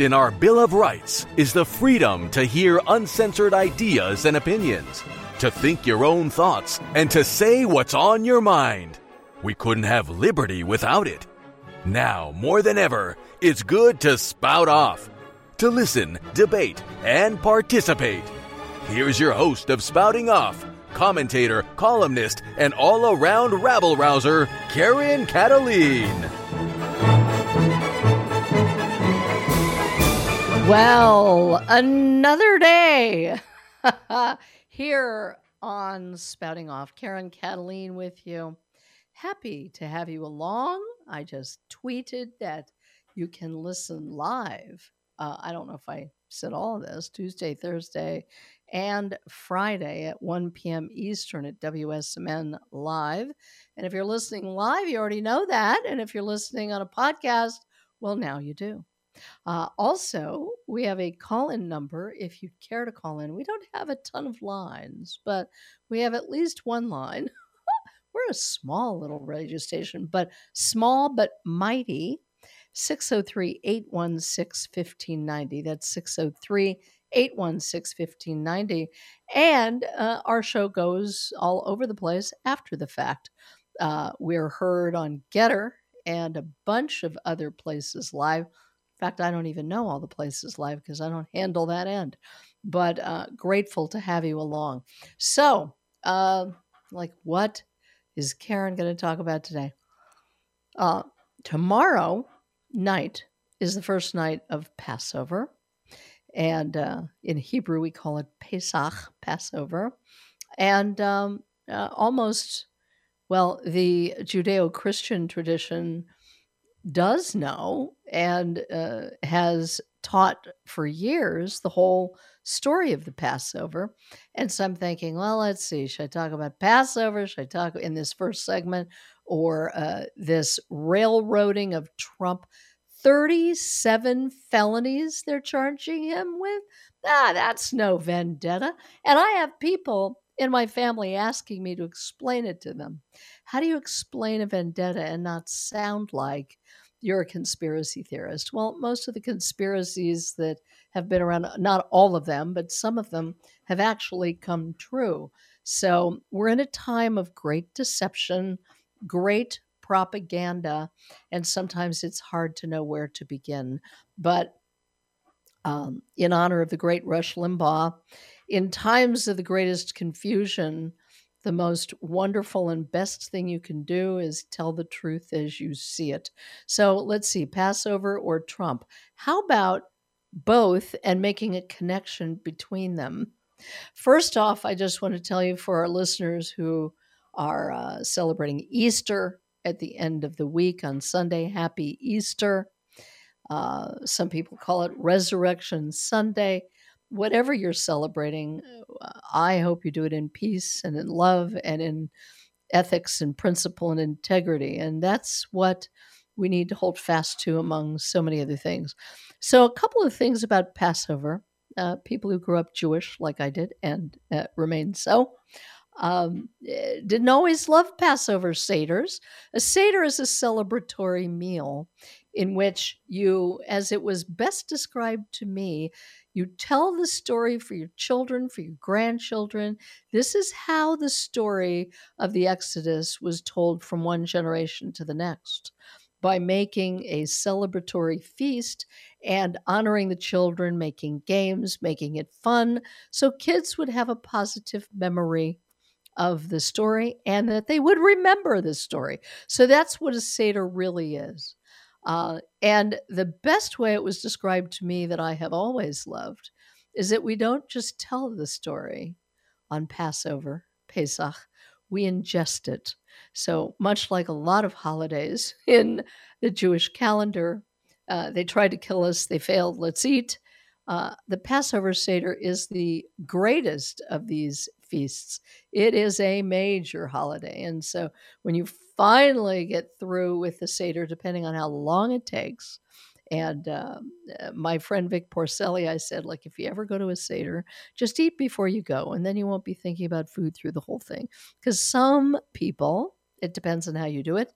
Encompassed in our Bill of Rights is the freedom to hear uncensored ideas and opinions, to think your own thoughts, and to say what's on your mind. We couldn't have liberty without it. Now, more than ever, it's good to spout off, to listen, debate, and participate. Here's your host of Spouting Off, commentator, columnist, and all-around rabble-rouser, Karen Kataline. Well, another day here on Spouting Off. Karen Kataline with you. Happy to have you along. I just tweeted that you can listen live. I don't know if I said all of this, Tuesday, Thursday, and Friday at 1 p.m. Eastern at WSMN Live. And if you're listening live, you already know that. And if you're listening on a podcast, well, now you do. Also, we have a call-in number if you care to call in. We don't have a ton of lines, but we have at least one line. We're a small little radio station, but small but mighty. 603-816-1590. That's 603-816-1590. And our show goes all over the place after the fact. We're heard on Getter and a bunch of other places live. In fact, I don't even know all the places live because I don't handle that end. But grateful to have you along. So, what is Karen going to talk about today? Tomorrow night is the first night of Passover. And in Hebrew, we call it Pesach, Passover. And the Judeo-Christian tradition does know and has taught for years the whole story of the Passover. And so I'm thinking, well, let's see, should I talk about Passover? Should I talk in this first segment or this railroading of Trump? 37 felonies they're charging him with? That's no vendetta. And I have people in my family asking me to explain it to them. How do you explain a vendetta and not sound like you're a conspiracy theorist? Well, most of the conspiracies that have been around, not all of them, but some of them have actually come true. So we're in a time of great deception, great propaganda, and sometimes it's hard to know where to begin. But in honor of the great Rush Limbaugh, in times of the greatest confusion, the most wonderful and best thing you can do is tell the truth as you see it. So let's see, Passover or Trump. How about both and making a connection between them? First off, I just want to tell you for our listeners who are celebrating Easter at the end of the week on Sunday. Happy Easter. Some people call it Resurrection Sunday. Whatever you're celebrating, I hope you do it in peace and in love and in ethics and principle and integrity. And that's what we need to hold fast to among so many other things. So a couple of things about Passover. People who grew up Jewish like I did and remain so. Didn't always love Passover seders. A seder is a celebratory meal in which you, as it was best described to me, you tell the story for your children, for your grandchildren. This is how the story of the Exodus was told from one generation to the next, by making a celebratory feast and honoring the children, making games, making it fun, so kids would have a positive memory of the story and that they would remember the story. So that's what a Seder really is. And the best way it was described to me that I have always loved is that we don't just tell the story on Passover, Pesach, we ingest it. So much like a lot of holidays in the Jewish calendar, they tried to kill us, they failed, let's eat. The Passover Seder is the greatest of these feasts. It is a major holiday. And so when you finally get through with the Seder, depending on how long it takes, and my friend Vic Porcelli, I said, if you ever go to a Seder, just eat before you go, and then you won't be thinking about food through the whole thing. Because some people, it depends on how you do it,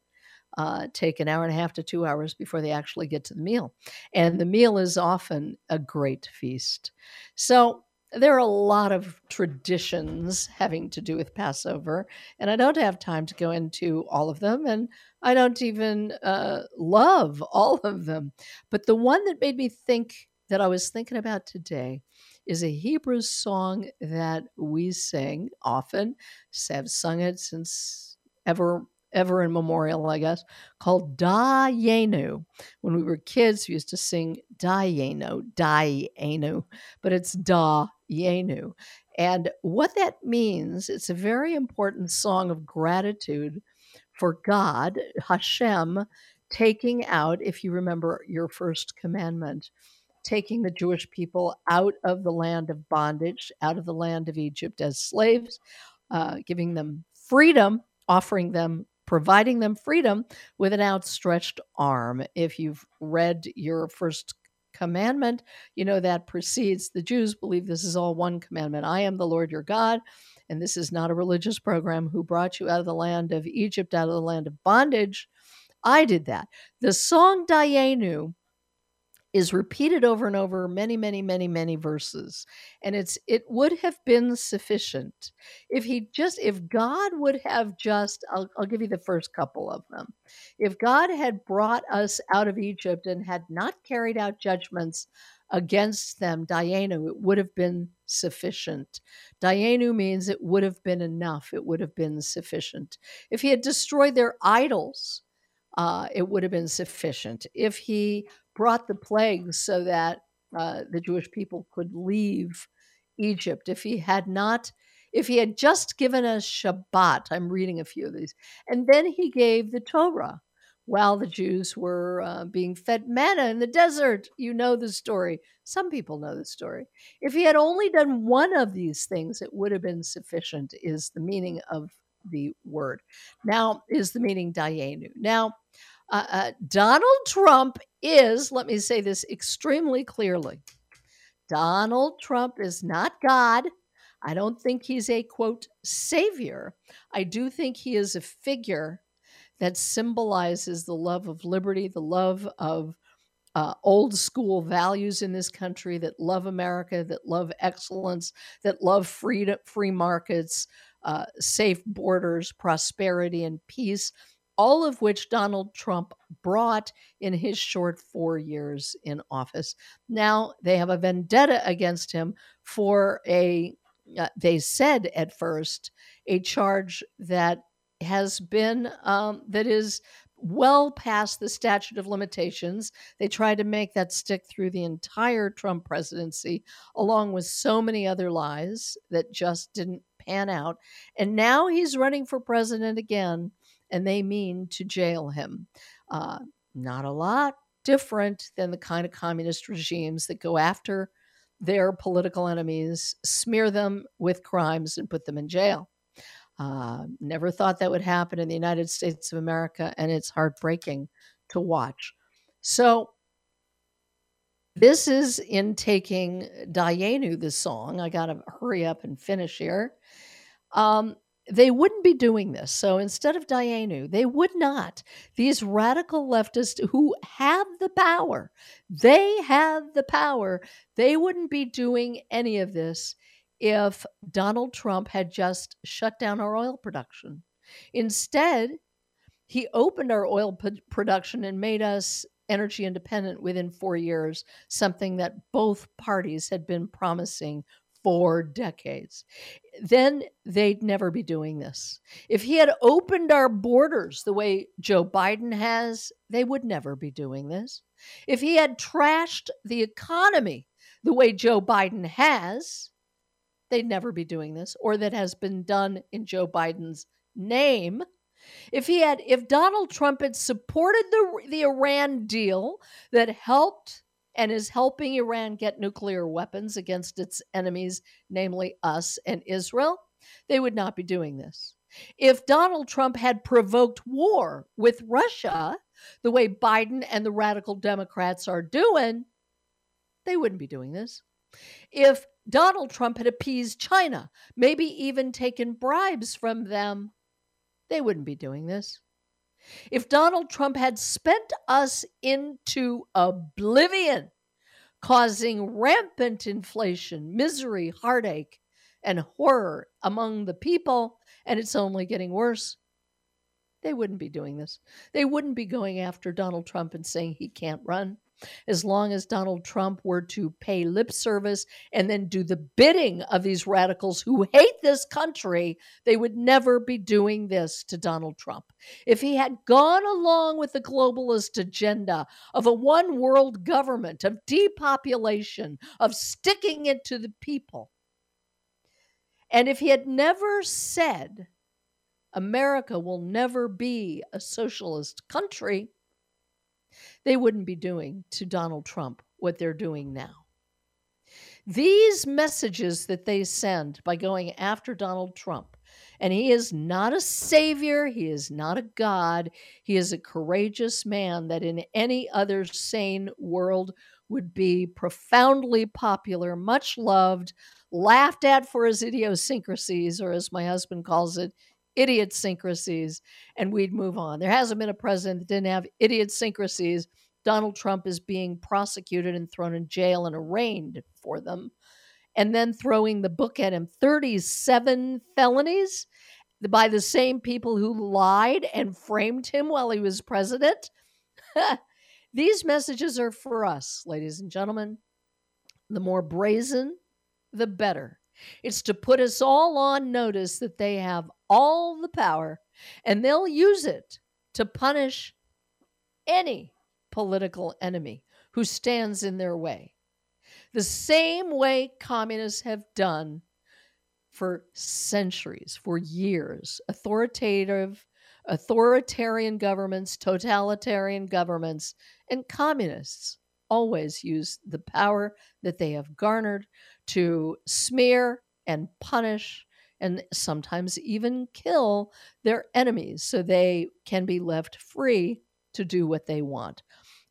take an hour and a half to 2 hours before they actually get to the meal. And the meal is often a great feast. So there are a lot of traditions having to do with Passover, and I don't have time to go into all of them, and I don't even love all of them. But the one that made me think that I was thinking about today is a Hebrew song that we sing often, have sung it since ever immemorial, I guess, called Dayenu. When we were kids, we used to sing Dayenu, but it's Dayenu. And what that means, it's a very important song of gratitude for God, Hashem, taking out, if you remember your first commandment, taking the Jewish people out of the land of bondage, out of the land of Egypt as slaves, giving them freedom, offering them, providing them freedom with an outstretched arm. If you've read your first commandment, you know that precedes. The Jews believe this is all one commandment. I am the Lord your God, and this is not a religious program who brought you out of the land of Egypt, out of the land of bondage. I did that. The song Dayenu is repeated over and over many verses. And it would have been sufficient if God would have just, I'll give you the first couple of them. If God had brought us out of Egypt and had not carried out judgments against them, Dayenu, it would have been sufficient. Dayenu means it would have been enough. It would have been sufficient. If he had destroyed their idols, it would have been sufficient. If he brought the plagues so that the Jewish people could leave Egypt. If he had just given us Shabbat, I'm reading a few of these, and then he gave the Torah while the Jews were being fed manna in the desert. You know the story. Some people know the story. If he had only done one of these things, it would have been sufficient, is the meaning of the word. Now is the meaning Dayenu. Now, Donald Trump is, let me say this extremely clearly, Donald Trump is not God. I don't think he's a, quote, savior. I do think he is a figure that symbolizes the love of liberty, the love of old school values in this country, that love America, that love excellence, that love freedom, free markets, safe borders, prosperity, and peace. All of which Donald Trump brought in his short 4 years in office. Now they have a vendetta against him for they said at first, a charge that has been, that is well past the statute of limitations. They tried to make that stick through the entire Trump presidency, along with so many other lies that just didn't pan out. And now he's running for president again. And they mean to jail him. Not a lot different than the kind of communist regimes that go after their political enemies, smear them with crimes, and put them in jail. Never thought that would happen in the United States of America, and it's heartbreaking to watch. So this is in taking Dayenu, the song. I got to hurry up and finish here. They wouldn't be doing this. So instead of Dayenu, they would not. These radical leftists who have the power, they wouldn't be doing any of this if Donald Trump had just shut down our oil production. Instead, he opened our oil production and made us energy independent within 4 years, something that both parties had been promising for decades. Then they'd never be doing this. If he had opened our borders the way Joe Biden has, they would never be doing this. If he had trashed the economy the way Joe Biden has, they'd never be doing this, or that has been done in Joe Biden's name. If Donald Trump had supported the Iran deal that helped and is helping Iran get nuclear weapons against its enemies, namely us and Israel, they would not be doing this. If Donald Trump had provoked war with Russia, the way Biden and the radical Democrats are doing, they wouldn't be doing this. If Donald Trump had appeased China, maybe even taken bribes from them, they wouldn't be doing this. If Donald Trump had spent us into oblivion, causing rampant inflation, misery, heartache, and horror among the people, and it's only getting worse, they wouldn't be doing this. They wouldn't be going after Donald Trump and saying he can't run. As long as Donald Trump were to pay lip service and then do the bidding of these radicals who hate this country, they would never be doing this to Donald Trump. If he had gone along with the globalist agenda of a one-world government, of depopulation, of sticking it to the people, and if he had never said, America will never be a socialist country, they wouldn't be doing to Donald Trump what they're doing now. These messages that they send by going after Donald Trump, and he is not a savior, he is not a god, he is a courageous man that in any other sane world would be profoundly popular, much loved, laughed at for his idiosyncrasies, or as my husband calls it, idiosyncrasies, and we'd move on. There hasn't been a president that didn't have idiosyncrasies. Donald Trump is being prosecuted and thrown in jail and arraigned for them, and then throwing the book at him. 37 felonies by the same people who lied and framed him while he was president. These messages are for us, ladies and gentlemen. The more brazen, the better. It's to put us all on notice that they have all the power, and they'll use it to punish any political enemy who stands in their way. The same way communists have done for centuries, for years. Authoritarian governments, totalitarian governments, and communists always use the power that they have garnered to smear and punish and sometimes even kill their enemies so they can be left free to do what they want.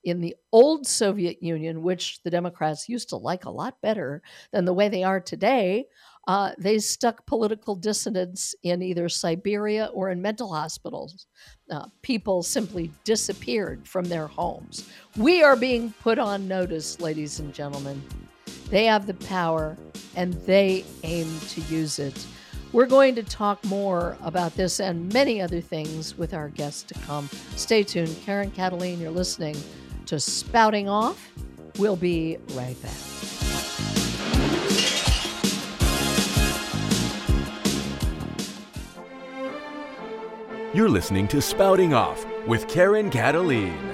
In the old Soviet Union, which the Democrats used to like a lot better than the way they are today, they stuck political dissidents in either Siberia or in mental hospitals. People simply disappeared from their homes. We are being put on notice, ladies and gentlemen. They have the power, and they aim to use it. We're going to talk more about this and many other things with our guests to come. Stay tuned. Karen Kataline, you're listening to Spouting Off. We'll be right back. You're listening to Spouting Off with Karen Kataline.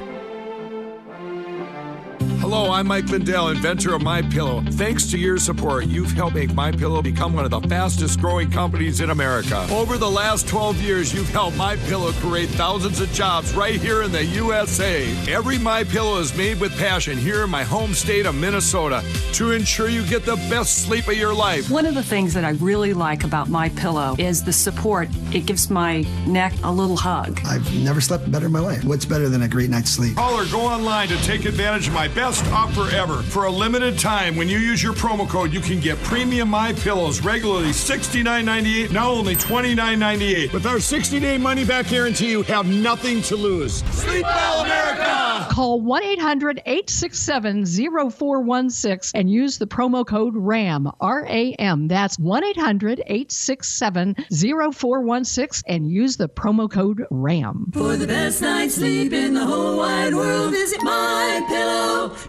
Hello, I'm Mike Lindell, inventor of MyPillow. Thanks to your support, you've helped make MyPillow become one of the fastest growing companies in America. Over the last 12 years, you've helped MyPillow create thousands of jobs right here in the USA. Every MyPillow is made with passion here in my home state of Minnesota to ensure you get the best sleep of your life. One of the things that I really like about MyPillow is the support. It gives my neck a little hug. I've never slept better in my life. What's better than a great night's sleep? Call or go online to take advantage of my best offer ever. For a limited time, when you use your promo code, you can get premium MyPillows regularly $69.98, now only $29.98. With our 60-day money-back guarantee, you have nothing to lose. Sleep well, America! Call 1-800-867-0416 and use the promo code RAM, R-A-M. That's 1-800-867-0416 and use the promo code RAM. For the best night's sleep in the whole wide world, visit MyPillow.com.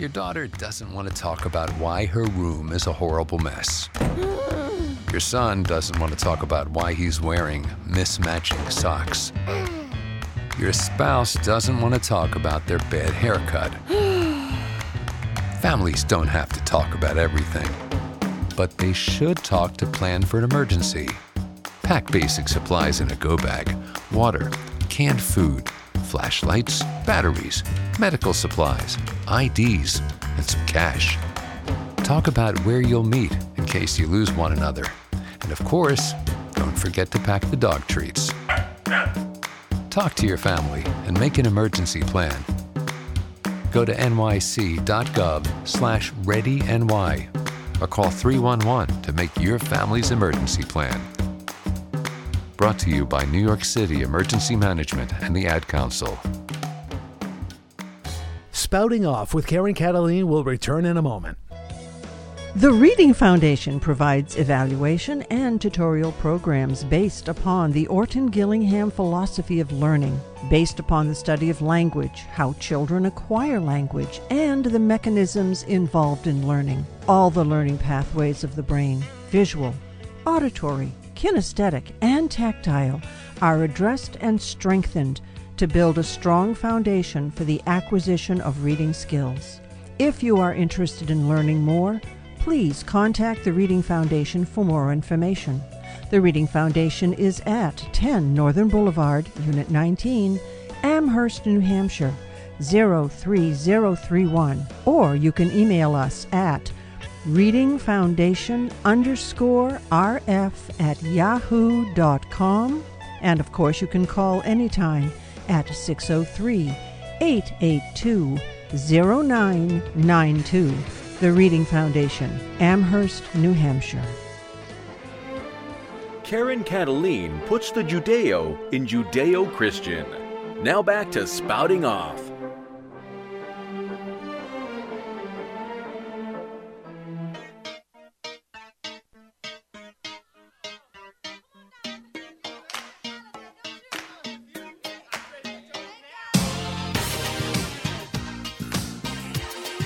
Your daughter doesn't want to talk about why her room is a horrible mess. Your son doesn't want to talk about why he's wearing mismatching socks. Your spouse doesn't want to talk about their bad haircut. Families don't have to talk about everything, but they should talk to plan for an emergency. Pack basic supplies in a go bag, water, canned food, flashlights, batteries, medical supplies, IDs, and some cash. Talk about where you'll meet in case you lose one another. And of course, don't forget to pack the dog treats. Talk to your family and make an emergency plan. Go to nyc.gov/readyny or call 311 to make your family's emergency plan. brought to you by New York City Emergency Management and the Ad Council. Spouting Off with Karen Kataline will return in a moment. The Reading Foundation provides evaluation and tutorial programs based upon the Orton Gillingham philosophy of learning, based upon the study of language, how children acquire language, and the mechanisms involved in learning. All the learning pathways of the brain, visual, auditory, kinesthetic, and tactile, are addressed and strengthened to build a strong foundation for the acquisition of reading skills. If you are interested in learning more, please contact the Reading Foundation for more information. The Reading Foundation is at 10 Northern Boulevard, Unit 19, Amherst, New Hampshire, 03031. Or you can email us at readingfoundation_rf@yahoo.com. And of course, you can call anytime at 603-882-0992. The Reading Foundation, Amherst, New Hampshire. Karen Kataline puts the Judeo in Judeo-Christian. Now back to Spouting Off.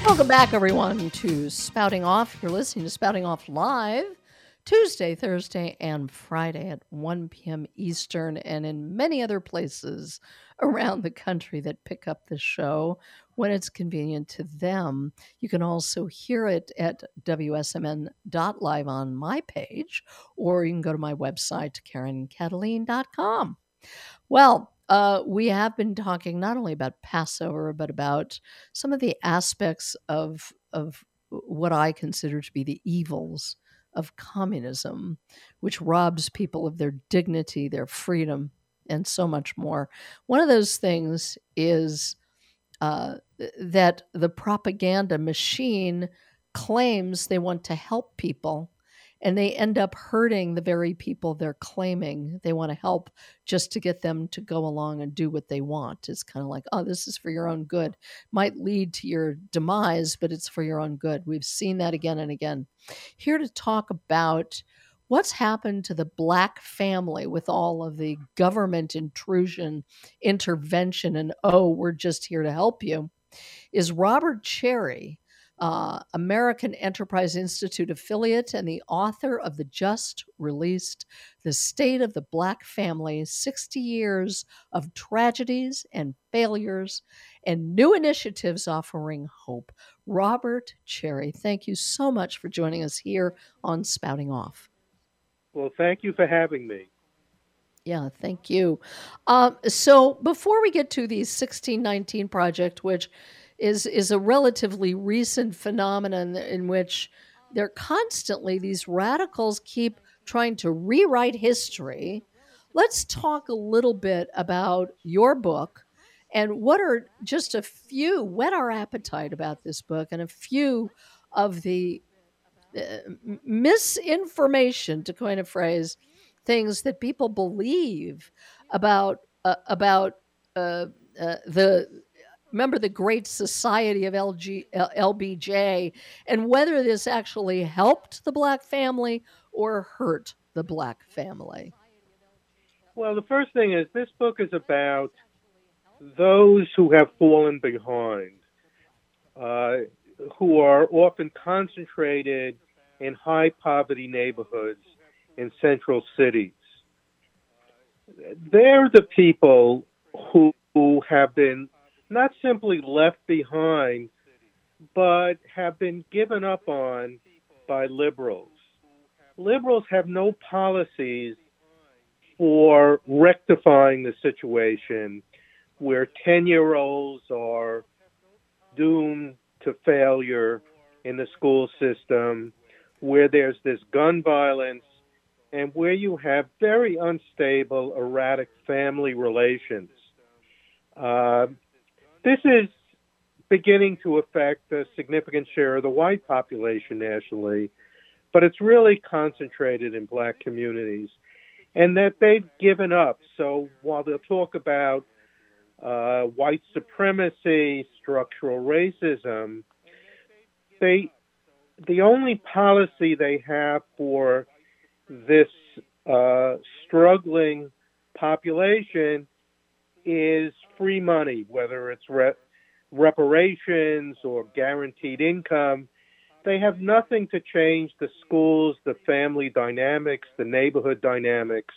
Welcome back, everyone, to Spouting Off. You're listening to Spouting Off Live, Tuesday, Thursday, and Friday at 1 p.m. Eastern, and in many other places around the country that pick up the show when it's convenient to them. You can also hear it at WSMN.live on my page, or you can go to my website, KarenKataline.com. Well, we have been talking not only about Passover, but about some of the aspects of what I consider to be the evils of communism, which robs people of their dignity, their freedom, and so much more. One of those things is that the propaganda machine claims they want to help people, and they end up hurting the very people they're claiming they want to help just to get them to go along and do what they want. It's kind of like, oh, this is for your own good. Might lead to your demise, but it's for your own good. We've seen that again and again. Here to talk about what's happened to the Black family with all of the government intrusion, intervention, and oh, we're just here to help you, is Robert Cherry, American Enterprise Institute affiliate and the author of the just-released The State of the Black Family, 60 Years of Tragedies and Failures and New Initiatives Offering Hope. Robert Cherry, thank you so much for joining us here on Spouting Off. Well, thank you for having me. Yeah, thank you. So before we get to the 1619 Project, which is a relatively recent phenomenon in which they're constantly, these radicals keep trying to rewrite history. Let's talk a little bit about your book and what are just a few, whet our appetite about this book and a few of the misinformation, to coin a phrase, things that people believe about the... Remember the Great Society of LBJ and whether this actually helped the Black family or hurt the Black family. Well, the first thing is this book is about those who have fallen behind, who are often concentrated in high poverty neighborhoods in central cities. They're the people who have been not simply left behind, but have been given up on by liberals. Liberals have no policies for rectifying the situation where 10-year-olds are doomed to failure in the school system, where there's this gun violence, and where you have very unstable, erratic family relations. This is beginning to affect a significant share of the white population nationally, but it's really concentrated in Black communities. and that they've given up. So while they'll talk about white supremacy, structural racism, the only policy they have for this struggling population is free money, whether it's reparations or guaranteed income. They have nothing to change the schools, the family dynamics, the neighborhood dynamics.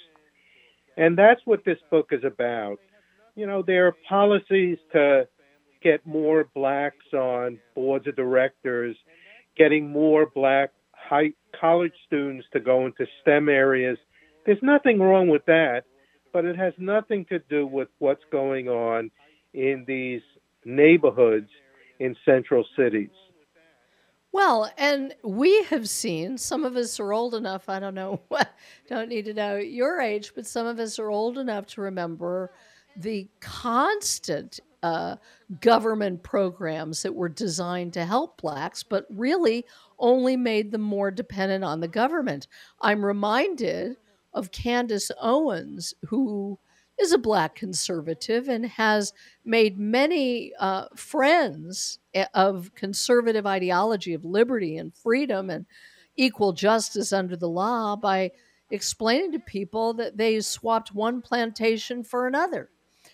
And that's what this book is about. You know, there are policies to get more blacks on boards of directors, getting more black high college students to go into STEM areas. There's nothing wrong with that, but it has nothing to do with what's going on in these neighborhoods in central cities. Well, and we have seen, some of us are old enough, I don't know, don't need to know your age, but some of us are old enough to remember the constant government programs that were designed to help blacks, but really only made them more dependent on the government. I'm reminded of Candace Owens, who is a black conservative and has made many friends of conservative ideology of liberty and freedom and equal justice under the law by explaining to people that they swapped one plantation for another.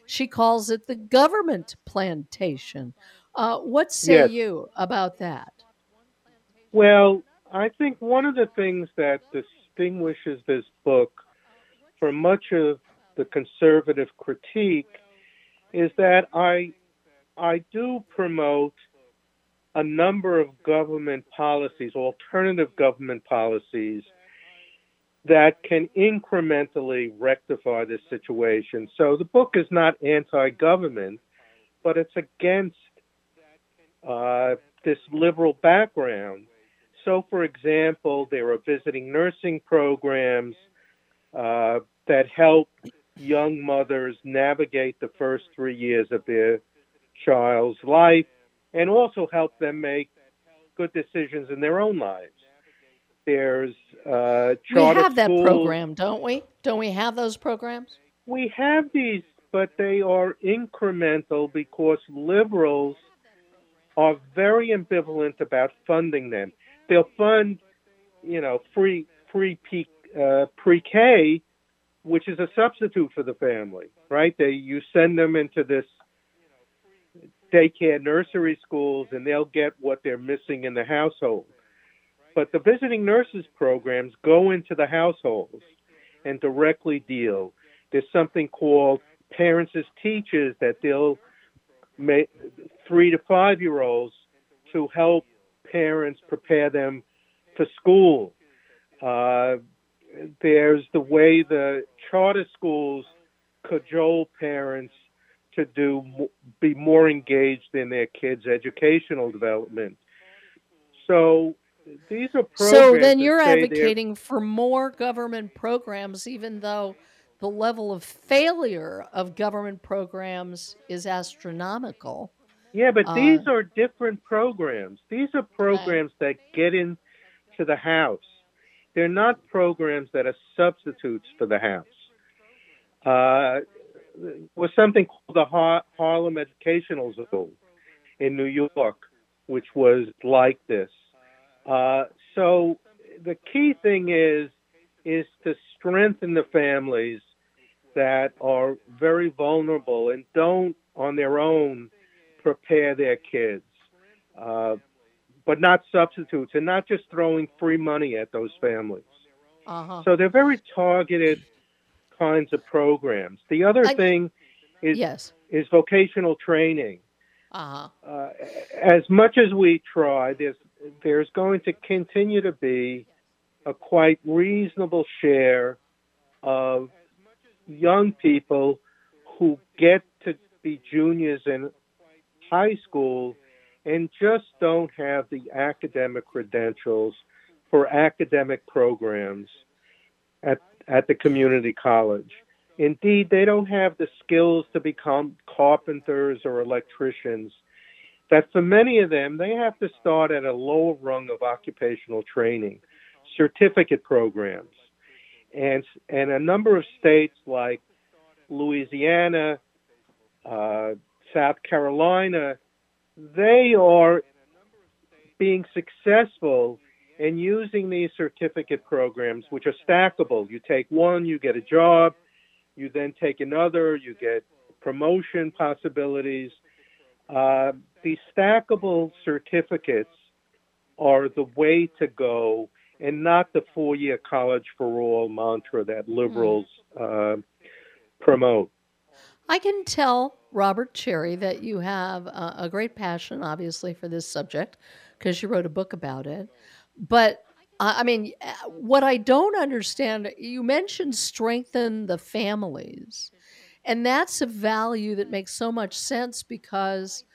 She calls it the government plantation. What say you about that? Well, I think one of the things that distinguishes this book from much of the conservative critique is that I do promote a number of government policies, alternative government policies, that can incrementally rectify this situation. So the book is not anti-government, but it's against this liberal background. So, for example, there are visiting nursing programs that help young mothers navigate the first 3 years of their child's life and also help them make good decisions in their own lives. There's charter schools. We have that program, don't we? Don't we have those programs? We have these, but they are incremental because liberals are very ambivalent about funding them. They'll fund, you know, pre-K, which is a substitute for the family, right? You send them into this daycare nursery schools, and they'll get what they're missing in the household. But the visiting nurses programs go into the households and directly deal. There's something called parents as teachers that they'll make 3 to 5-year-olds to help parents prepare them for school. There's the way the charter schools cajole parents to be more engaged in their kids' educational development. So these are programs. So then you're advocating for more government programs, even though the level of failure of government programs is astronomical. Yeah, but these are different programs. These are programs that get into the house. They're not programs that are substitutes for the house. Was something called the Harlem Educational Zone in New York, which was like this. So the key thing is to strengthen the families that are very vulnerable and don't on their own prepare their kids, but not substitutes, and not just throwing free money at those families. Uh-huh. So they're very targeted kinds of programs. The other thing is vocational training. Uh-huh. As much as we try, there's going to continue to be a quite reasonable share of young people who get to be juniors in high school and just don't have the academic credentials for academic programs at the community college. Indeed, they don't have the skills to become carpenters or electricians. That for many of them, they have to start at a lower rung of occupational training, certificate programs. and a number of states like Louisiana, South Carolina, they are being successful in using these certificate programs, which are stackable. You take one, you get a job, you then take another, you get promotion possibilities. These stackable certificates are the way to go, and not the four-year college for all mantra that liberals promote. I can tell, Robert Cherry, that you have a great passion, obviously, for this subject, because you wrote a book about it. But, I mean, what I don't understand, you mentioned strengthen the families. And that's a value that makes so much sense, because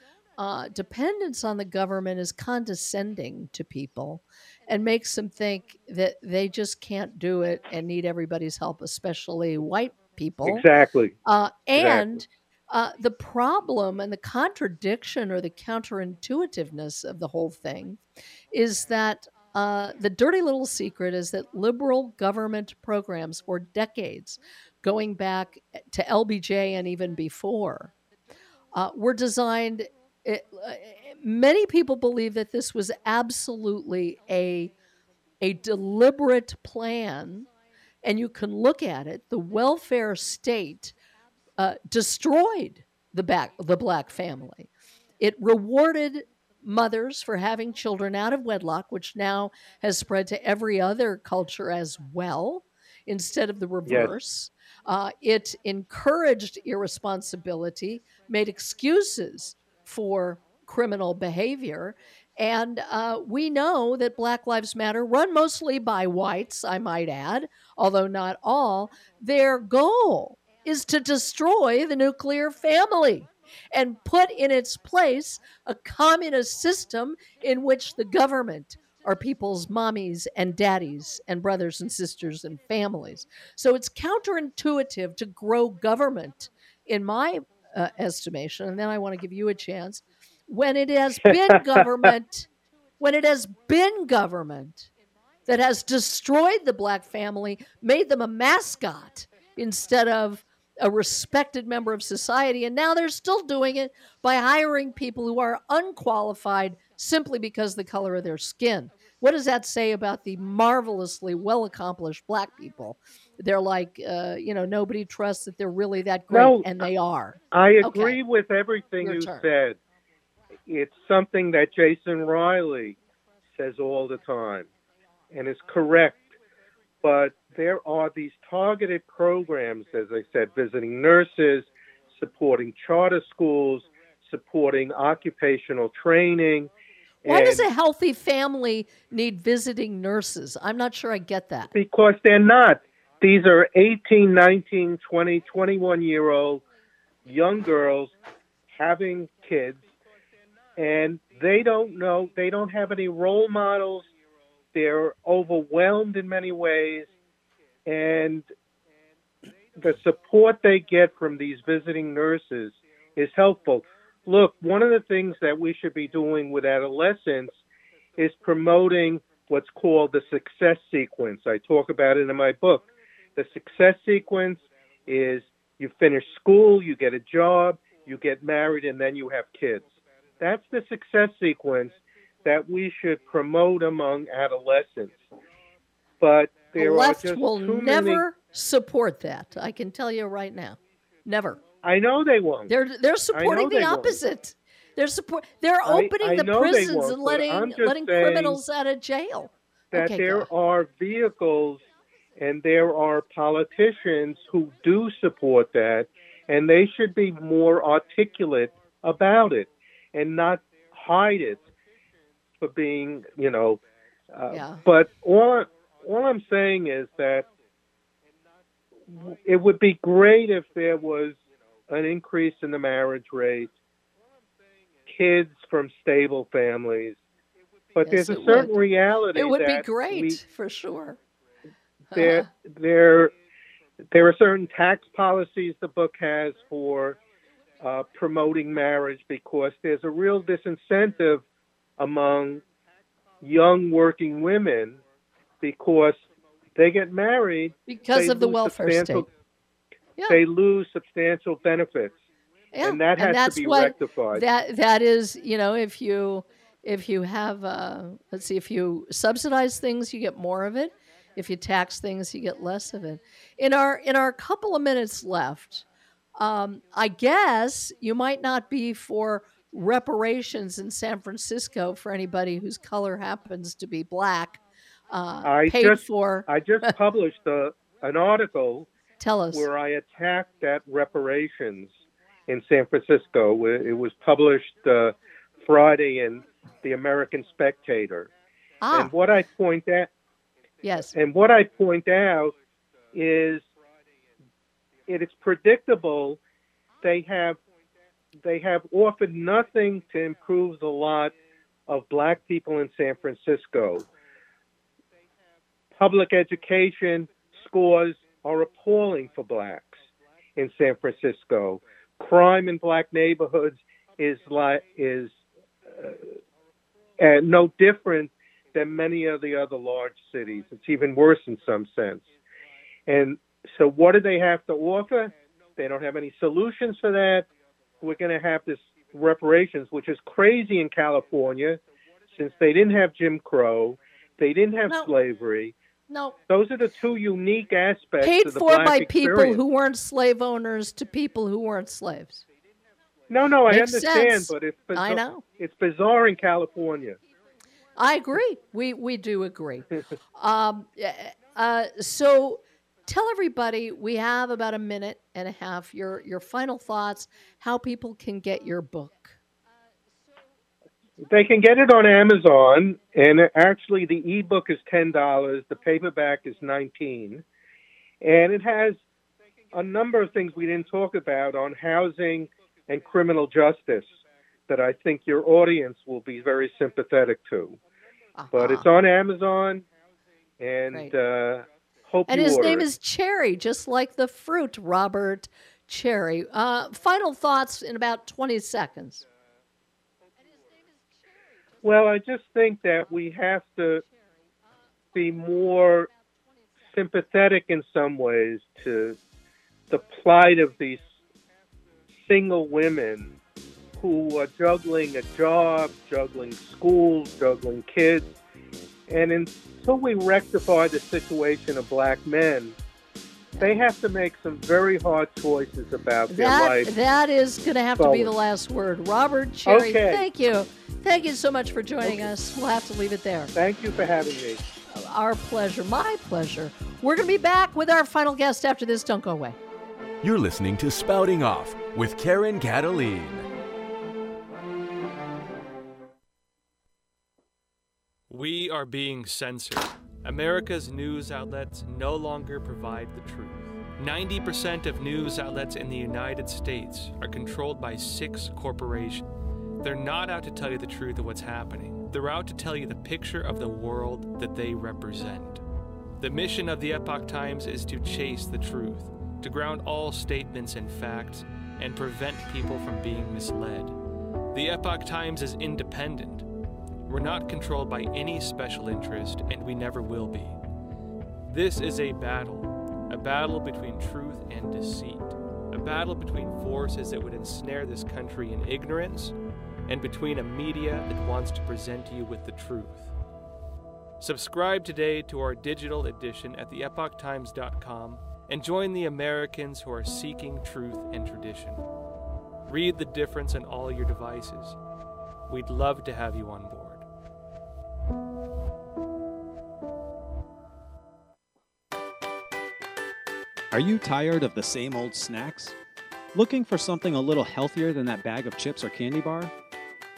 dependence on the government is condescending to people and makes them think that they just can't do it and need everybody's help, especially white people. Exactly. The problem and the contradiction or the counterintuitiveness of the whole thing is that the dirty little secret is that liberal government programs for decades, going back to LBJ and even before, were designed. Many people believe that this was absolutely a deliberate plan, and you can look at it. The welfare state destroyed the black family. It rewarded mothers for having children out of wedlock, which now has spread to every other culture as well, instead of the reverse. Yes. It encouraged irresponsibility, made excuses for criminal behavior. And we know that Black Lives Matter, run mostly by whites, I might add, although not all, their goal is to destroy the nuclear family and put in its place a communist system in which the government are people's mommies and daddies and brothers and sisters and families. So it's counterintuitive to grow government, in my estimation. And then I want to give you a chance. When it has been government, that has destroyed the black family, made them a mascot instead of a respected member of society. And now they're still doing it by hiring people who are unqualified simply because of the color of their skin. What does that say about the marvelously well-accomplished black people? They're like, nobody trusts that they're really that great, and they are. I agree with everything you said. It's something that Jason Riley says all the time and is correct. But there are these targeted programs, as I said, visiting nurses, supporting charter schools, supporting occupational training. Why does a healthy family need visiting nurses? I'm not sure I get that. Because they're not. These are 18, 19, 20, 21-year-old young girls having kids, and they don't know. They don't have any role models. They're overwhelmed in many ways, and the support they get from these visiting nurses is helpful. Look, one of the things that we should be doing with adolescents is promoting what's called the success sequence. I talk about it in my book. The success sequence is you finish school, you get a job, you get married, and then you have kids. That's the success sequence that we should promote among adolescents. But the left will never support that. I can tell you right now. Never. I know they won't. They're supporting the opposite. They're opening the prisons and letting criminals out of jail. That there are vehicles and there are politicians who do support that, and they should be more articulate about it and not hide it. For being, but all I'm saying is that it would be great if there was an increase in the marriage rate, kids from stable families, but yes, there's a certain reality. It would be great for sure. There are certain tax policies the book has for promoting marriage, because there's a real disincentive among young working women because They get married because of the welfare state. Yeah. They lose substantial benefits, yeah. And that has to be rectified. That is, you know, if you have let's see, if you subsidize things, you get more of it. If you tax things, you get less of it. In our couple of minutes left, I guess you might not be for reparations in San Francisco for anybody whose color happens to be black. I just published an article. Tell us. Where I attacked at reparations in San Francisco. It was published Friday in the American Spectator. Ah. And what I point out. Yes. And what I point out is it is predictable. They have offered nothing to improve the lot of black people in San Francisco. Public education scores are appalling for blacks in San Francisco. Crime in black neighborhoods is no different than many of the other large cities. It's even worse in some sense. And so what do they have to offer? They don't have any solutions for that. We're going to have this reparations, which is crazy in California, since they didn't have Jim Crow, they didn't have slavery. No. Those are the two unique aspects of the black experience. Paid for by people who weren't slave owners to people who weren't slaves. No, I understand, but it's bizarre. I know. It's bizarre in California. I agree. We do agree. So tell everybody, we have about a minute and a half, your final thoughts, how people can get your book. They can get it on Amazon, and actually the e-book is $10, the paperback is $19, and it has a number of things we didn't talk about on housing and criminal justice that I think your audience will be very sympathetic to. Uh-huh. But it's on Amazon, and hope you order. And his name is Cherry, just like the fruit, Robert Cherry. Final thoughts in about 20 seconds. Well, I just think that we have to be more sympathetic in some ways to the plight of these single women who are juggling a job, juggling schools, juggling kids. And until we rectify the situation of black men, they have to make some very hard choices about their life. That is going to have to be the last word. Robert Cherry, thank you. Thank you so much for joining us. We'll have to leave it there. Thank you for having me. Our pleasure. My pleasure. We're going to be back with our final guest after this. Don't go away. You're listening to Spouting Off with Karen Kataline. We are being censored. America's news outlets no longer provide the truth. 90% of news outlets in the United States are controlled by 6 corporations. They're not out to tell you the truth of what's happening. They're out to tell you the picture of the world that they represent. The mission of the Epoch Times is to chase the truth, to ground all statements in facts, and prevent people from being misled. The Epoch Times is independent. We're not controlled by any special interest, and we never will be. This is a battle between truth and deceit, a battle between forces that would ensnare this country in ignorance, and between a media that wants to present you with the truth. Subscribe today to our digital edition at theepochtimes.com and join the Americans who are seeking truth and tradition. Read The Difference on all your devices. We'd love to have you on board. Are you tired of the same old snacks? Looking for something a little healthier than that bag of chips or candy bar?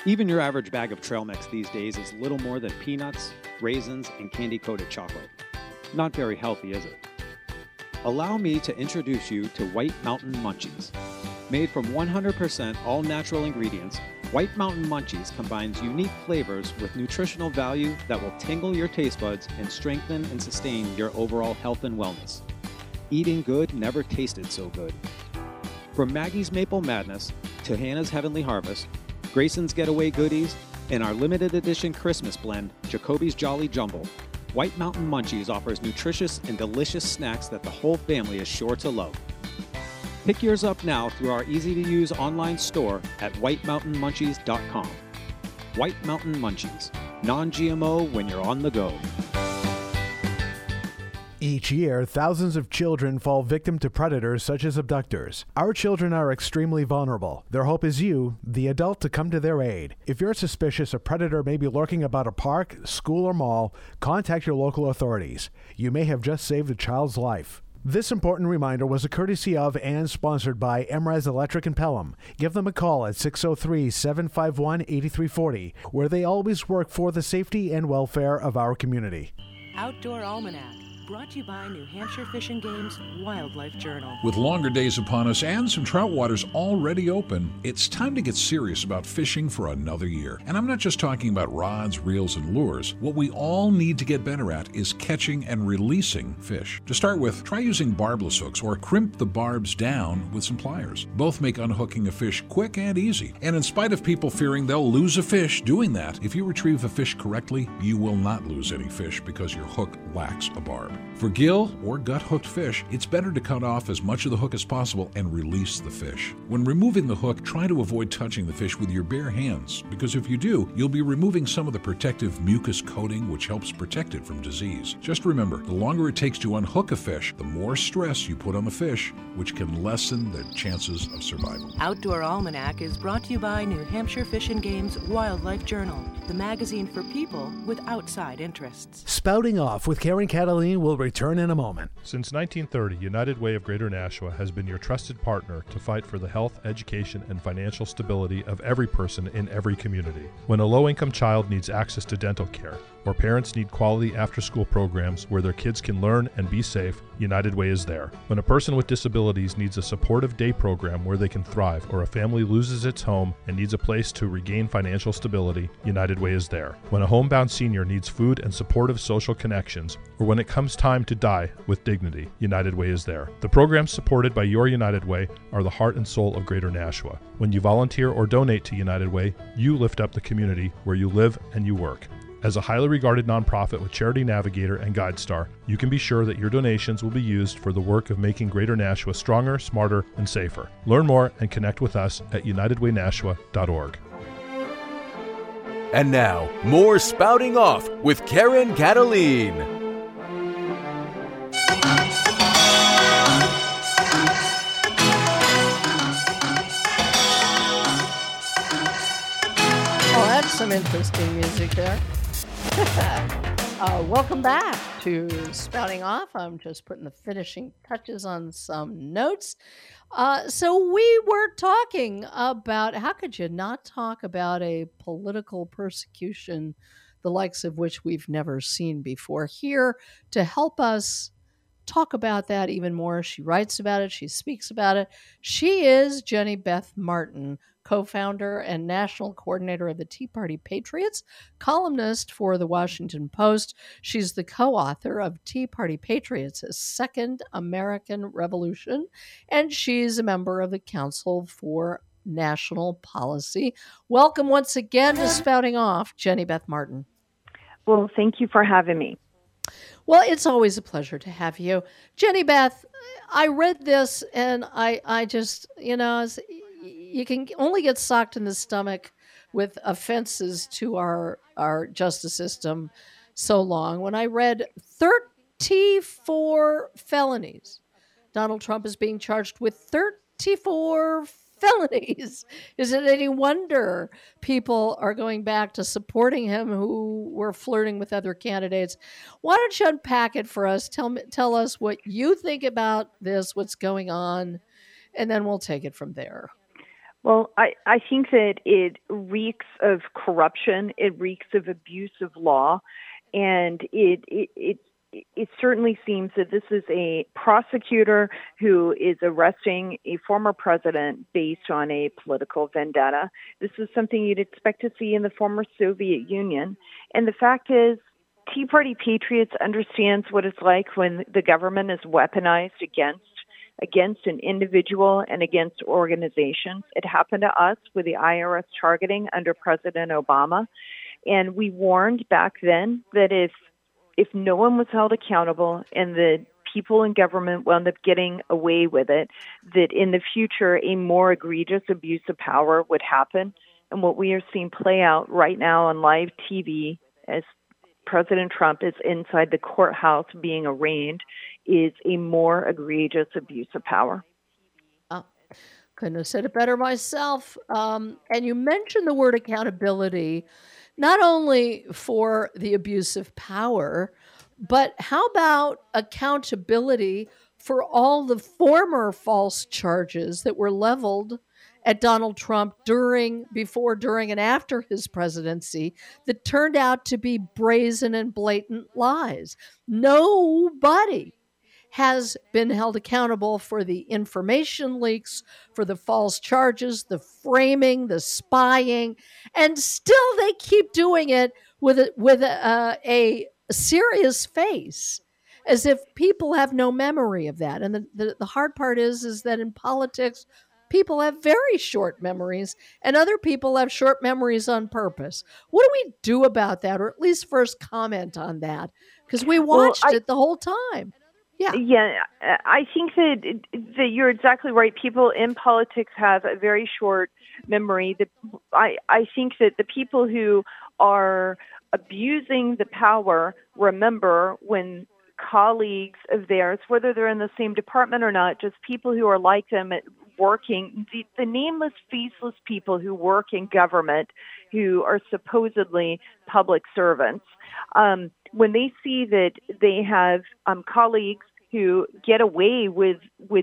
Even your average bag of trail mix these days is little more than peanuts, raisins, and candy-coated chocolate. Not very healthy, is it? Allow me to introduce you to White Mountain Munchies. Made from 100% all-natural ingredients, White Mountain Munchies combines unique flavors with nutritional value that will tingle your taste buds and strengthen and sustain your overall health and wellness. Eating good never tasted so good. From Maggie's Maple Madness to Hannah's Heavenly Harvest, Grayson's Getaway Goodies, and our limited edition Christmas blend, Jacoby's Jolly Jumble, White Mountain Munchies offers nutritious and delicious snacks that the whole family is sure to love. Pick yours up now through our easy-to-use online store at whitemountainmunchies.com. White Mountain Munchies, non-GMO when you're on the go. Each year, thousands of children fall victim to predators such as abductors. Our children are extremely vulnerable. Their hope is you, the adult, to come to their aid. If you're suspicious a predator may be lurking about a park, school, or mall, contact your local authorities. You may have just saved a child's life. This important reminder was a courtesy of and sponsored by Emraz Electric in Pelham. Give them a call at 603-751-8340, where they always work for the safety and welfare of our community. Outdoor Almanac, brought to you by New Hampshire Fish and Game's Wildlife Journal. With longer days upon us and some trout waters already open, it's time to get serious about fishing for another year. And I'm not just talking about rods, reels, and lures. What we all need to get better at is catching and releasing fish. To start with, try using barbless hooks or crimp the barbs down with some pliers. Both make unhooking a fish quick and easy. And in spite of people fearing they'll lose a fish doing that, if you retrieve a fish correctly, you will not lose any fish because your hook lacks a barb. For gill or gut-hooked fish, it's better to cut off as much of the hook as possible and release the fish. When removing the hook, try to avoid touching the fish with your bare hands, because if you do, you'll be removing some of the protective mucus coating, which helps protect it from disease. Just remember, the longer it takes to unhook a fish, the more stress you put on the fish, which can lessen their chances of survival. Outdoor Almanac is brought to you by New Hampshire Fish and Game's Wildlife Journal, the magazine for people with outside interests. Spouting Off with Karen Kataline will return in a moment. Since 1930, United Way of Greater Nashua has been your trusted partner to fight for the health, education, and financial stability of every person in every community. When a low-income child needs access to dental care, or parents need quality after-school programs where their kids can learn and be safe, United Way is there. When a person with disabilities needs a supportive day program where they can thrive, or a family loses its home and needs a place to regain financial stability, United Way is there. When a homebound senior needs food and supportive social connections, or when it comes time to die with dignity, United Way is there. The programs supported by your United Way are the heart and soul of Greater Nashua. When you volunteer or donate to United Way, you lift up the community where you live and you work. As a highly regarded nonprofit with Charity Navigator and GuideStar, you can be sure that your donations will be used for the work of making Greater Nashua stronger, smarter, and safer. Learn more and connect with us at UnitedWayNashua.org. And now, more Spouting Off with Karen Kataline. Oh, that's some interesting music there. Welcome back to Spouting Off. I'm just putting the finishing touches on some notes. So we were talking about how could you not talk about a political persecution, the likes of which we've never seen before. Here to help us talk about that even more, she writes about it, she speaks about it. She is Jenny Beth Martin, co-founder and national coordinator of the Tea Party Patriots, columnist for the Washington Post. She's the co-author of Tea Party Patriots, A Second American Revolution, and she's a member of the Council for National Policy. Welcome once again to Spouting Off, Jenny Beth Martin. Well, thank you for having me. Well, it's always a pleasure to have you. Jenny Beth, I read this and I just, you know, you can only get socked in the stomach with offenses to our justice system so long. When I read 34 felonies, Donald Trump is being charged with 34 felonies. Is it any wonder people are going back to supporting him who were flirting with other candidates? Why don't you unpack it for us? Tell us what you think about this, what's going on, and then we'll take it from there. Well, I think that it reeks of corruption. It reeks of abuse of law. And it certainly seems that this is a prosecutor who is arresting a former president based on a political vendetta. This is something you'd expect to see in the former Soviet Union. And the fact is, Tea Party Patriots understands what it's like when the government is weaponized against an individual and against organizations. It happened to us with the IRS targeting under President Obama. And we warned back then that if if no one was held accountable and the people in government wound up getting away with it, that in the future a more egregious abuse of power would happen. And what we are seeing play out right now on live TV as President Trump is inside the courthouse being arraigned is a more egregious abuse of power. Couldn't have said it better myself. And you mentioned the word accountability, not only for the abuse of power, but how about accountability for all the former false charges that were leveled at Donald Trump during, before, during, and after his presidency that turned out to be brazen and blatant lies? Nobody has been held accountable for the information leaks, for the false charges, the framing, the spying, and still they keep doing it with a serious face, as if people have no memory of that. And the hard part is that in politics, people have very short memories, and other people have short memories on purpose. What do we do about that? Or at least first comment on that, because we watched it the whole time. Yeah, I think that you're exactly right. People in politics have a very short memory. I think that the people who are abusing the power remember when colleagues of theirs, whether they're in the same department or not, just people who are like them working, the nameless, faceless people who work in government who are supposedly public servants, when they see that they have colleagues who get away with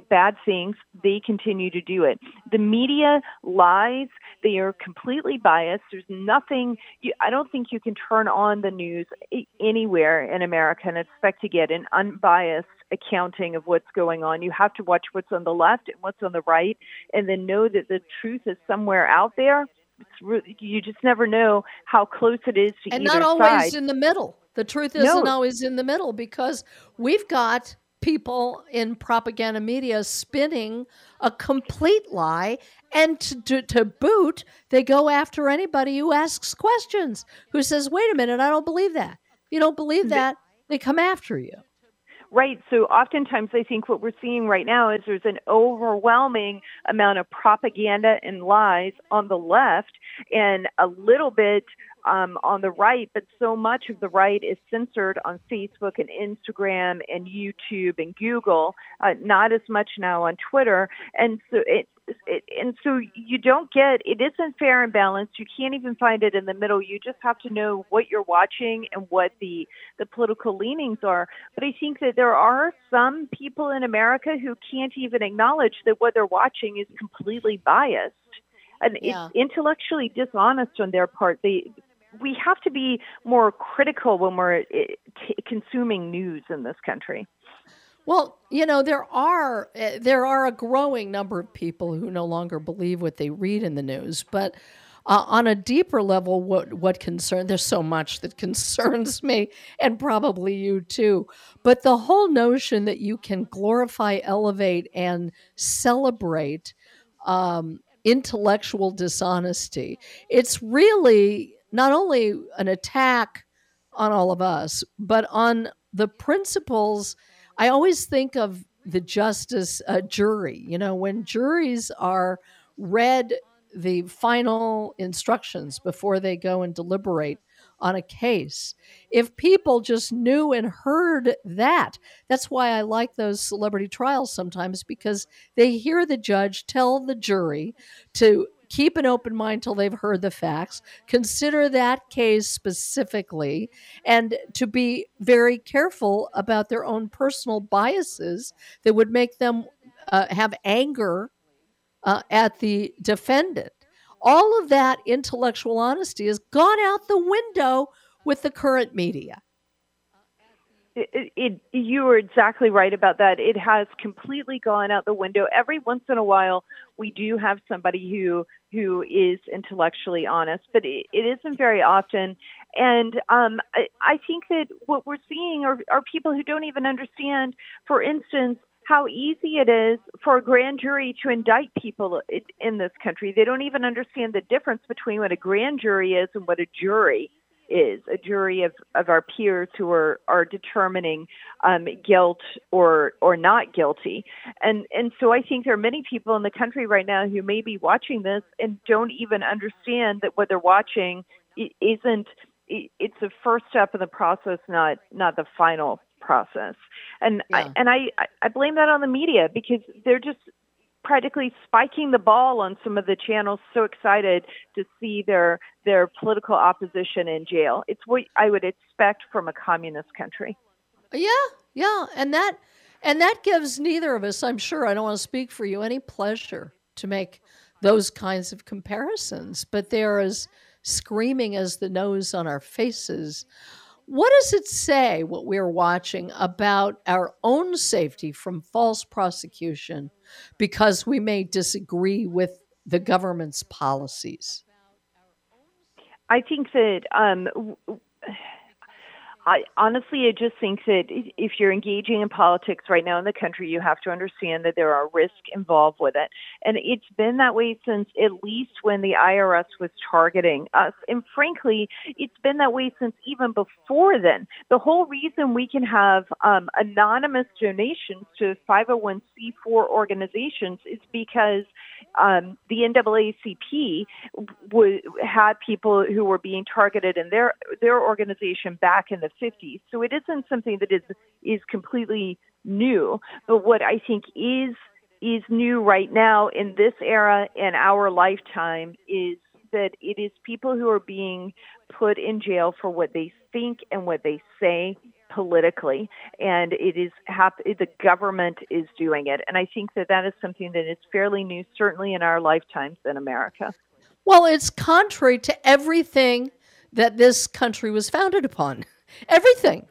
bad things, they continue to do it. The media lies. They are completely biased. There's nothing, I don't think you can turn on the news anywhere in America and expect to get an unbiased accounting of what's going on. You have to watch what's on the left and what's on the right, and then know that the truth is somewhere out there. You just never know how close it is to either side. And not always in the middle. The truth isn't always in the middle, because we've got people in propaganda media spinning a complete lie, and to boot, they go after anybody who asks questions, who says, wait a minute, I don't believe that. If you don't believe that, they come after you. Right. So oftentimes I think what we're seeing right now is there's an overwhelming amount of propaganda and lies on the left and a little bit on the right, but so much of the right is censored on Facebook and Instagram and YouTube and Google, not as much now on Twitter. And so so you don't get, it isn't fair and balanced. You can't even find it in the middle. You just have to know what you're watching and what the political leanings are. But I think that there are some people in America who can't even acknowledge that what they're watching is completely biased. And it's intellectually dishonest on their part. We have to be more critical when we're consuming news in this country. Well, you know, there are a growing number of people who no longer believe what they read in the news. But on a deeper level, what concerns, there's so much that concerns me, and probably you too. But the whole notion that you can glorify, elevate, and celebrate intellectual dishonesty, it's really not only an attack on all of us, but on the principles. I always think of the justice jury. You know, when juries are read the final instructions before they go and deliberate on a case, if people just knew and heard that, that's why I like those celebrity trials sometimes, because they hear the judge tell the jury to keep an open mind till they've heard the facts, consider that case specifically, and to be very careful about their own personal biases that would make them have anger at the defendant. All of that intellectual honesty has gone out the window with the current media. You are exactly right about that. It has completely gone out the window. Every once in a while, we do have somebody who is intellectually honest, but it isn't very often. And I think that what we're seeing are people who don't even understand, for instance, how easy it is for a grand jury to indict people in this country. They don't even understand the difference between what a grand jury is and what a jury is, a jury of our peers who are determining guilt or not guilty. And so I think there are many people in the country right now who may be watching this and don't even understand that what they're watching isn't, it's the first step in the process, not the final process. And yeah. I blame that on the media, because they're just practically spiking the ball on some of the channels so excited to see their political opposition in jail. It's what I would expect from a communist country. Yeah. And that gives neither of us, I'm sure, I don't want to speak for you, any pleasure to make those kinds of comparisons, but they're as screaming as the nose on our faces. What does it say, what we're watching, about our own safety from false prosecution because we may disagree with the government's policies? I think that, I just think that if you're engaging in politics right now in the country, you have to understand that there are risks involved with it. And it's been that way since at least when the IRS was targeting us. And frankly, it's been that way since even before then. The whole reason we can have anonymous donations to 501c4 organizations is because the NAACP had people who were being targeted in their organization back in the 50s. So it isn't something that is completely new. But what I think is new right now in this era, in our lifetime, is that it is people who are being put in jail for what they think and what they say politically. And it is the government is doing it. And I think that is something that is fairly new, certainly in our lifetimes in America. Well, it's contrary to everything that this country was founded upon. Everything.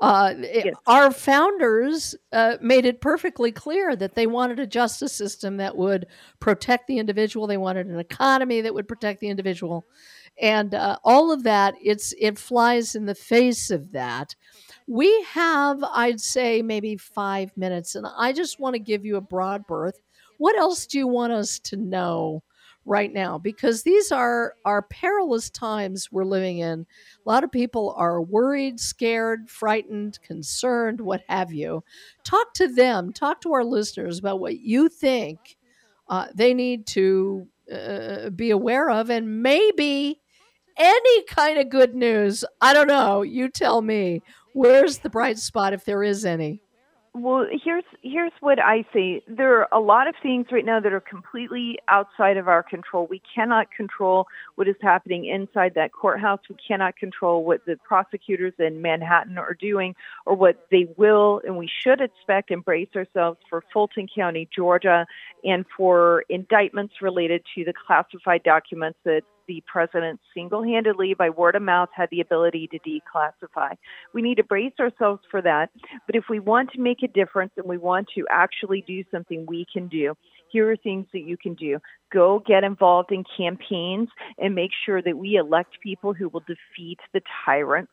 Yes. Our founders made it perfectly clear that they wanted a justice system that would protect the individual. They wanted an economy that would protect the individual. And all of that, it flies in the face of that. We have, I'd say, maybe 5 minutes, and I just want to give you a broad berth. What else do you want us to know right now? Because these are our perilous times we're living in. A lot of people are worried, scared, frightened, concerned, what have you. Talk to them. Talk to our listeners about what you think they need to be aware of, and maybe any kind of good news. I don't know. You tell me. Where's the bright spot, if there is any? Well, here's what I say. There are a lot of things right now that are completely outside of our control. We cannot control what is happening inside that courthouse. We cannot control what the prosecutors in Manhattan are doing or what they will, and we should expect. Embrace ourselves for Fulton County, Georgia, and for indictments related to the classified documents that the president single-handedly, by word of mouth, had the ability to declassify. We need to brace ourselves for that. But if we want to make a difference and we want to actually do something we can do, here are things that you can do. Go get involved in campaigns and make sure that we elect people who will defeat the tyrants.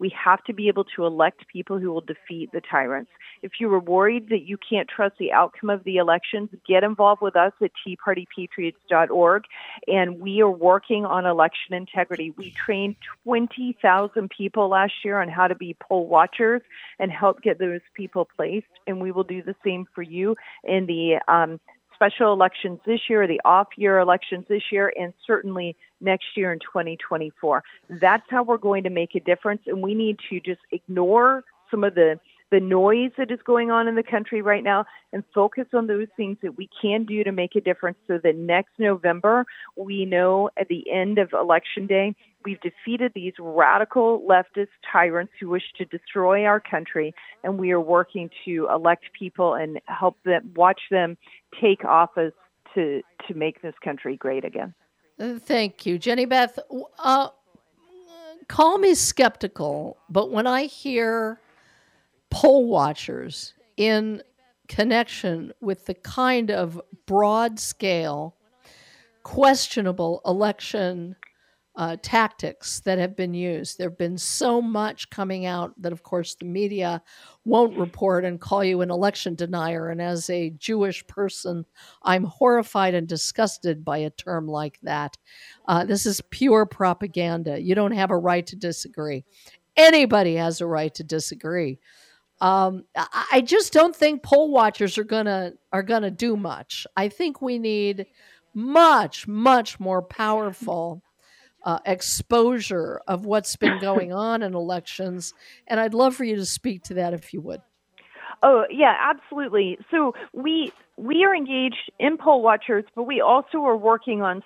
We have to be able to elect people who will defeat the tyrants. If you were worried that you can't trust the outcome of the elections, get involved with us at teapartypatriots.org, and we are working on election integrity. We trained 20,000 people last year on how to be poll watchers and help get those people placed, and we will do the same for you in the special elections this year, the off-year elections this year, and certainly next year in 2024. That's how we're going to make a difference, and we need to just ignore some of the noise that is going on in the country right now and focus on those things that we can do to make a difference, so that next November, we know at the end of Election Day, we've defeated these radical leftist tyrants who wish to destroy our country, and we are working to elect people and help them, watch them take office to make this country great again. Thank you, Jenny Beth. Call me skeptical, but when I hear poll watchers in connection with the kind of broad-scale, questionable election tactics that have been used. There have been so much coming out that, of course, the media won't report and call you an election denier. And as a Jewish person, I'm horrified and disgusted by a term like that. This is pure propaganda. You don't have a right to disagree. Anybody has a right to disagree. I just don't think poll watchers are gonna do much. I think we need much, much more powerful exposure of what's been going on in elections. And I'd love for you to speak to that if you would. Oh, yeah, absolutely. So we are engaged in poll watchers, but we also are working on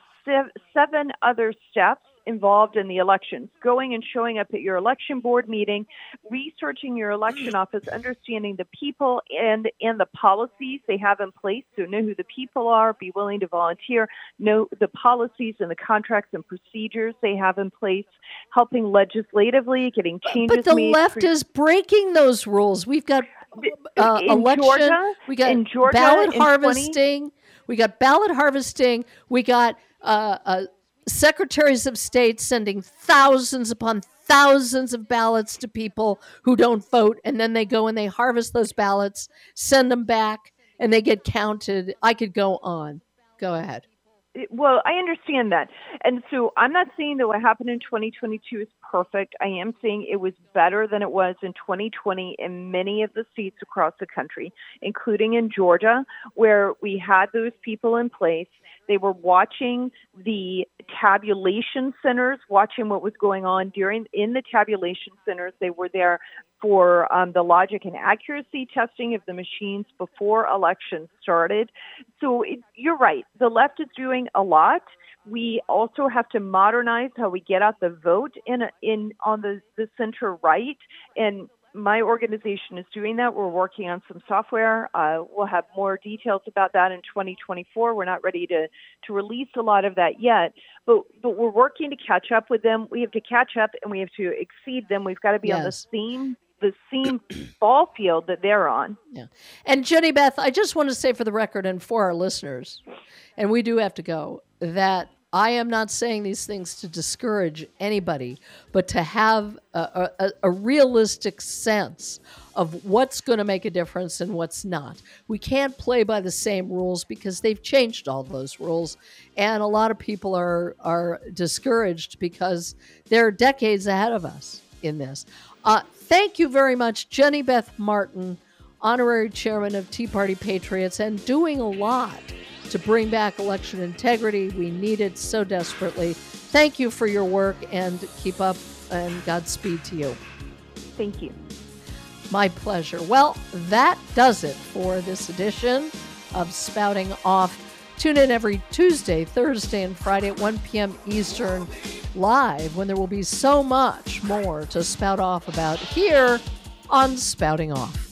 seven other steps involved in the elections, going and showing up at your election board meeting, researching your election office, understanding the people and the policies they have in place. So know who the people are, be willing to volunteer, know the policies and the contracts and procedures they have in place, helping legigislatively, getting changes made. But the left is breaking those rules. We've got in Georgia, ballot harvesting. We got ballot harvesting. We got secretaries of state sending thousands upon thousands of ballots to people who don't vote, and then they go and they harvest those ballots, send them back, and they get counted. I could go on. Go ahead. Well, I understand that. And so I'm not saying that what happened in 2022 is perfect. I am saying it was better than it was in 2020 in many of the states across the country, including in Georgia, where we had those people in place. They were watching the tabulation centers, watching what was going on in the tabulation centers. They were there for the logic and accuracy testing of the machines before elections started. So you're right. The left is doing a lot. We also have to modernize how we get out the vote on the center right. And my organization is doing that. We're working on some software. We'll have more details about that in 2024. We're not ready to release a lot of that yet, but we're working to catch up with them. We have to catch up and we have to exceed them. We've got to be on the same ball field that they're on. Yeah. And Jenny Beth, I just want to say for the record and for our listeners, and we do have to go, that I am not saying these things to discourage anybody, but to have a realistic sense of what's going to make a difference and what's not. We can't play by the same rules because they've changed all those rules. And a lot of people are discouraged because they're decades ahead of us in this. Thank you very much, Jenny Beth Martin, honorary chairman of Tea Party Patriots, and doing a lot to bring back election integrity. We need it so desperately. Thank you for your work, and keep up, and Godspeed to you. Thank you. My pleasure. Well, that does it for this edition of Spouting Off. Tune in every Tuesday, Thursday, and Friday at 1 p.m. Eastern live, when there will be so much more to spout off about here on Spouting Off.